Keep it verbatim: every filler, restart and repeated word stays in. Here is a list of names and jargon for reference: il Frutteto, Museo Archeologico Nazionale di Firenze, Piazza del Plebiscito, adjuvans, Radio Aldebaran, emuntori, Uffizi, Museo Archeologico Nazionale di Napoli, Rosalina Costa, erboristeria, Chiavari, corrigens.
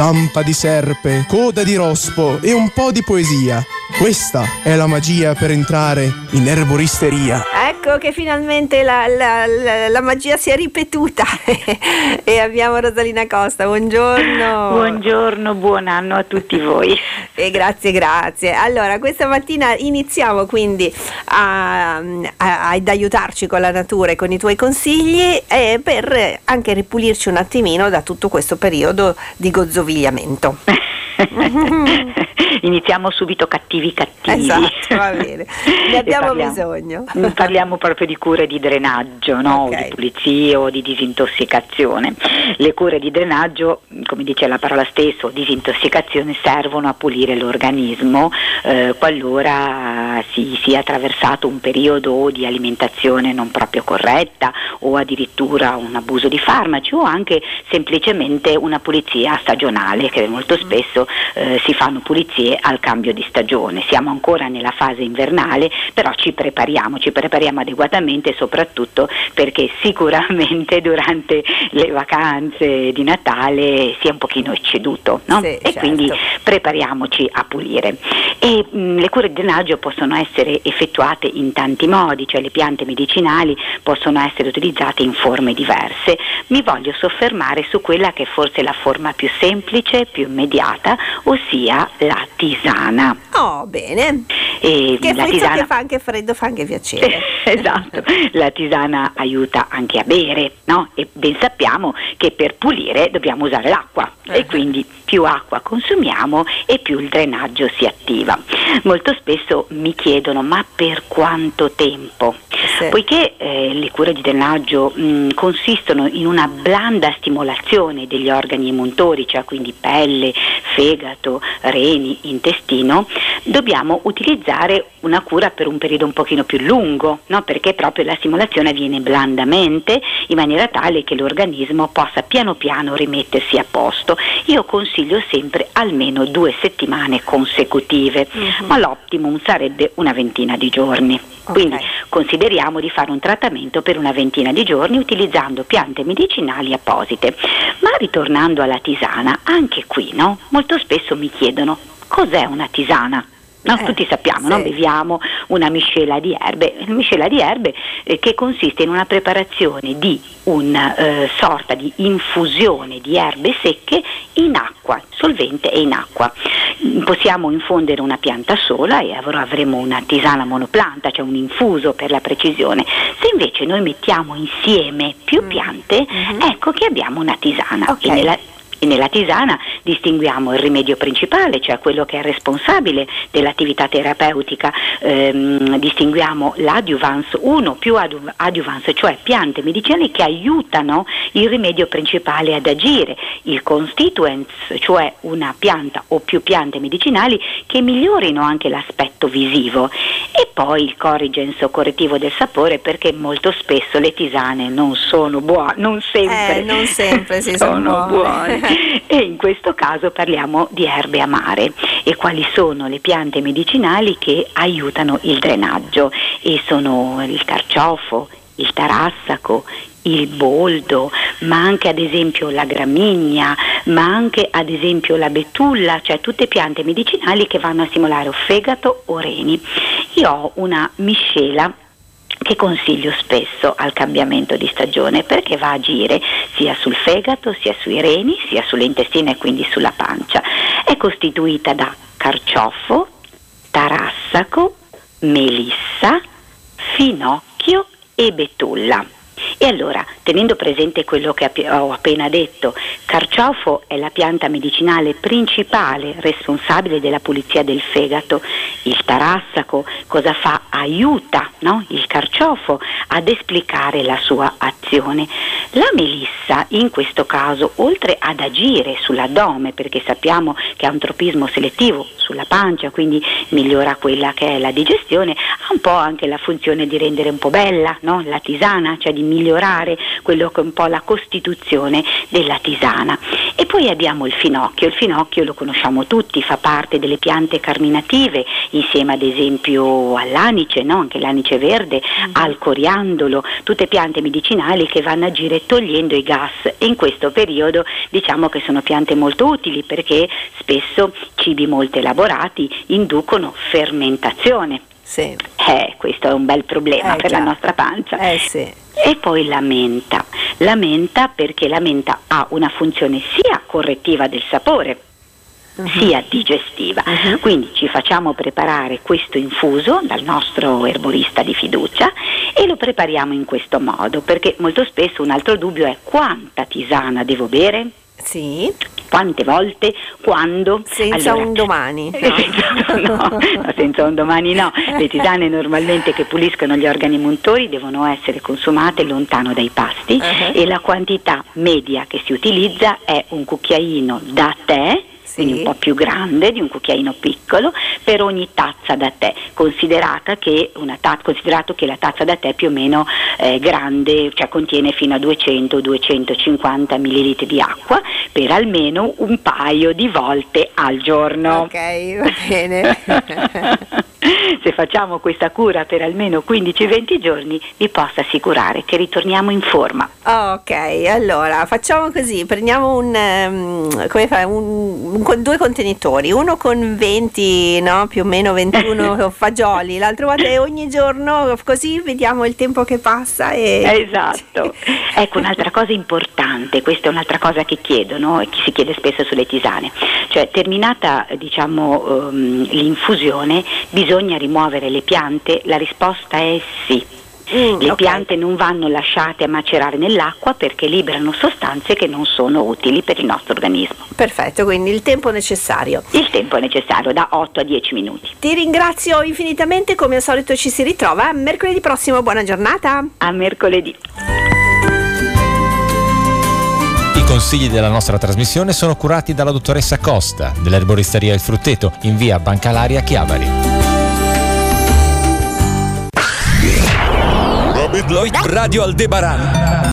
zampa di serpe, coda di rospo e un po' di poesia. Questa è la magia per entrare in erboristeria. Ecco che finalmente la, la, la, la magia si è ripetuta e abbiamo Rosalina Costa. Buongiorno. Buongiorno, buon anno a tutti voi. E grazie, grazie. Allora, questa mattina iniziamo quindi a, a, ad aiutarci con la natura e con i tuoi consigli e per anche ripulirci un attimino da tutto questo periodo di gozzovigliamento. Iniziamo subito cattivi cattivi. Esatto, va bene. Ne abbiamo parliamo, bisogno. Parliamo proprio di cure di drenaggio, no? Okay. Di pulizia o di disintossicazione. Le cure di drenaggio, come dice la parola stessa, disintossicazione, servono a pulire l'organismo eh, qualora si sia attraversato un periodo di alimentazione non proprio corretta o addirittura un abuso di farmaci o anche semplicemente una pulizia stagionale, che molto spesso eh, si fanno pulizie al cambio di stagione. Siamo ancora nella fase invernale, però ci prepariamo, ci prepariamo adeguatamente, soprattutto perché sicuramente durante le vacanze di Natale si è un pochino ecceduto, no? Sì, e certo. Quindi prepariamoci a pulire. E mh, le cure di drenaggio possono essere effettuate in tanti modi, cioè le piante medicinali possono essere utilizzate in forme diverse. Mi voglio soffermare su quella che è forse la forma più semplice, più immediata, ossia la tisana. Oh, bene. E che la tisana che fa anche freddo, fa anche piacere. Esatto, la tisana aiuta anche a bere, no? E ben sappiamo che per pulire dobbiamo usare l'acqua, uh-huh. E quindi più acqua consumiamo e più il drenaggio si attiva. Molto spesso mi chiedono: ma per quanto tempo? Sì. Poiché eh, le cure di drenaggio mh, consistono in una blanda stimolazione degli organi emuntori, cioè quindi pelle, fegato, reni, intestino, dobbiamo utilizzare una cura per un periodo un pochino più lungo, no? Perché proprio la stimolazione avviene blandamente, in maniera tale che l'organismo possa piano piano rimettersi a posto. Io consiglio sempre almeno due settimane consecutive, mm-hmm. Ma l'optimum sarebbe una ventina di giorni. Okay. Quindi consideriamo di fare un trattamento per una ventina di giorni utilizzando piante medicinali apposite. Ma ritornando alla tisana, anche qui, no? Molto spesso mi chiedono: cos'è una tisana? No, eh, tutti sappiamo, sì. No? Beviamo una miscela di erbe, una miscela di erbe eh, che consiste in una preparazione di una eh, sorta di infusione di erbe secche in acqua, solvente e in acqua. Possiamo infondere una pianta sola e allora avremo una tisana monoplanta, cioè un infuso per la precisione. Se invece noi mettiamo insieme più piante, mm-hmm. Ecco che abbiamo una tisana. Okay. E nella E nella tisana distinguiamo il rimedio principale, cioè quello che è responsabile dell'attività terapeutica, ehm, distinguiamo l'adjuvans, uno più adu- adjuvans, cioè piante medicinali che aiutano il rimedio principale ad agire, il constituents, cioè una pianta o più piante medicinali che migliorino anche l'aspetto visivo, e poi il corrigens o correttivo del sapore, perché molto spesso le tisane non sono buone, non sempre, eh, non sempre si sono, sono buone. buone. E in questo caso parliamo di erbe amare. E quali sono le piante medicinali che aiutano il drenaggio? E sono il carciofo, il tarassaco, il boldo, ma anche ad esempio la gramigna, ma anche ad esempio la betulla, cioè tutte piante medicinali che vanno a stimolare o fegato o reni. Io ho una miscela che consiglio spesso al cambiamento di stagione, perché va a agire sia sul fegato, sia sui reni, sia sull'intestino e quindi sulla pancia. È costituita da carciofo, tarassaco, melissa, finocchio e betulla. E allora, tenendo presente quello che ho appena detto, carciofo è la pianta medicinale principale responsabile della pulizia del fegato. Il tarassaco cosa fa? Aiuta, no? Il carciofo ad esplicare la sua azione. La melissa in questo caso, oltre ad agire sull'addome, perché sappiamo che ha un tropismo selettivo sulla pancia, quindi migliora quella che è la digestione, ha un po' anche la funzione di rendere un po' bella, no? La tisana, cioè di migliorare quello che è un po' la costituzione della tisana. E poi abbiamo il finocchio. Il finocchio lo conosciamo tutti, fa parte delle piante carminative, insieme ad esempio all'anice, no? Anche l'anice verde, mm. al coriandolo, tutte piante medicinali che vanno a agire togliendo i gas, e in questo periodo diciamo che sono piante molto utili perché spesso cibi molto elaborati inducono fermentazione. Sì. Eh, questo è un bel problema eh, per già. la nostra pancia. Eh, sì. E poi la menta. La menta perché la menta ha una funzione sia correttiva del sapore, Uh-huh. sia digestiva, uh-huh. quindi ci facciamo preparare questo infuso dal nostro erborista di fiducia e lo prepariamo in questo modo, perché molto spesso un altro dubbio è: quanta tisana devo bere? Sì. Quante volte, quando? Senza allora, un domani. No. Senza, no, no, senza un domani no. Le tisane normalmente che puliscono gli organi motori devono essere consumate lontano dai pasti, uh-huh. e la quantità media che si utilizza è un cucchiaino da tè, quindi un po' più grande di un cucchiaino piccolo, per ogni tazza da tè, considerata che una tazza, considerato che la tazza da tè più o meno eh, grande, cioè contiene fino a duecento duecentocinquanta millilitri di acqua, per almeno un paio di volte al giorno. Ok, va bene. Se facciamo questa cura per almeno quindici venti giorni, vi posso assicurare che ritorniamo in forma. Ok, allora facciamo così, prendiamo un, um, come fa, un, un, due contenitori, uno con venti, no, più o meno ventuno fagioli, l'altro guarda, è ogni giorno, così vediamo il tempo che passa. E... Esatto. Ecco, un'altra cosa importante, questa è un'altra cosa che chiedono e che si chiede spesso sulle tisane, cioè terminata diciamo um, l'infusione, bisogna Bisogna rimuovere le piante? La risposta è sì. Mm, le okay. piante non vanno lasciate a macerare nell'acqua perché liberano sostanze che non sono utili per il nostro organismo. Perfetto, quindi il tempo necessario. Il tempo è necessario, da otto a dieci minuti. Ti ringrazio infinitamente, come al solito ci si ritrova mercoledì prossimo, buona giornata. A mercoledì. I consigli della nostra trasmissione sono curati dalla dottoressa Costa, dell'erboristeria Il Frutteto, in via Bancalaria, Chiavari. Radio Aldebaran.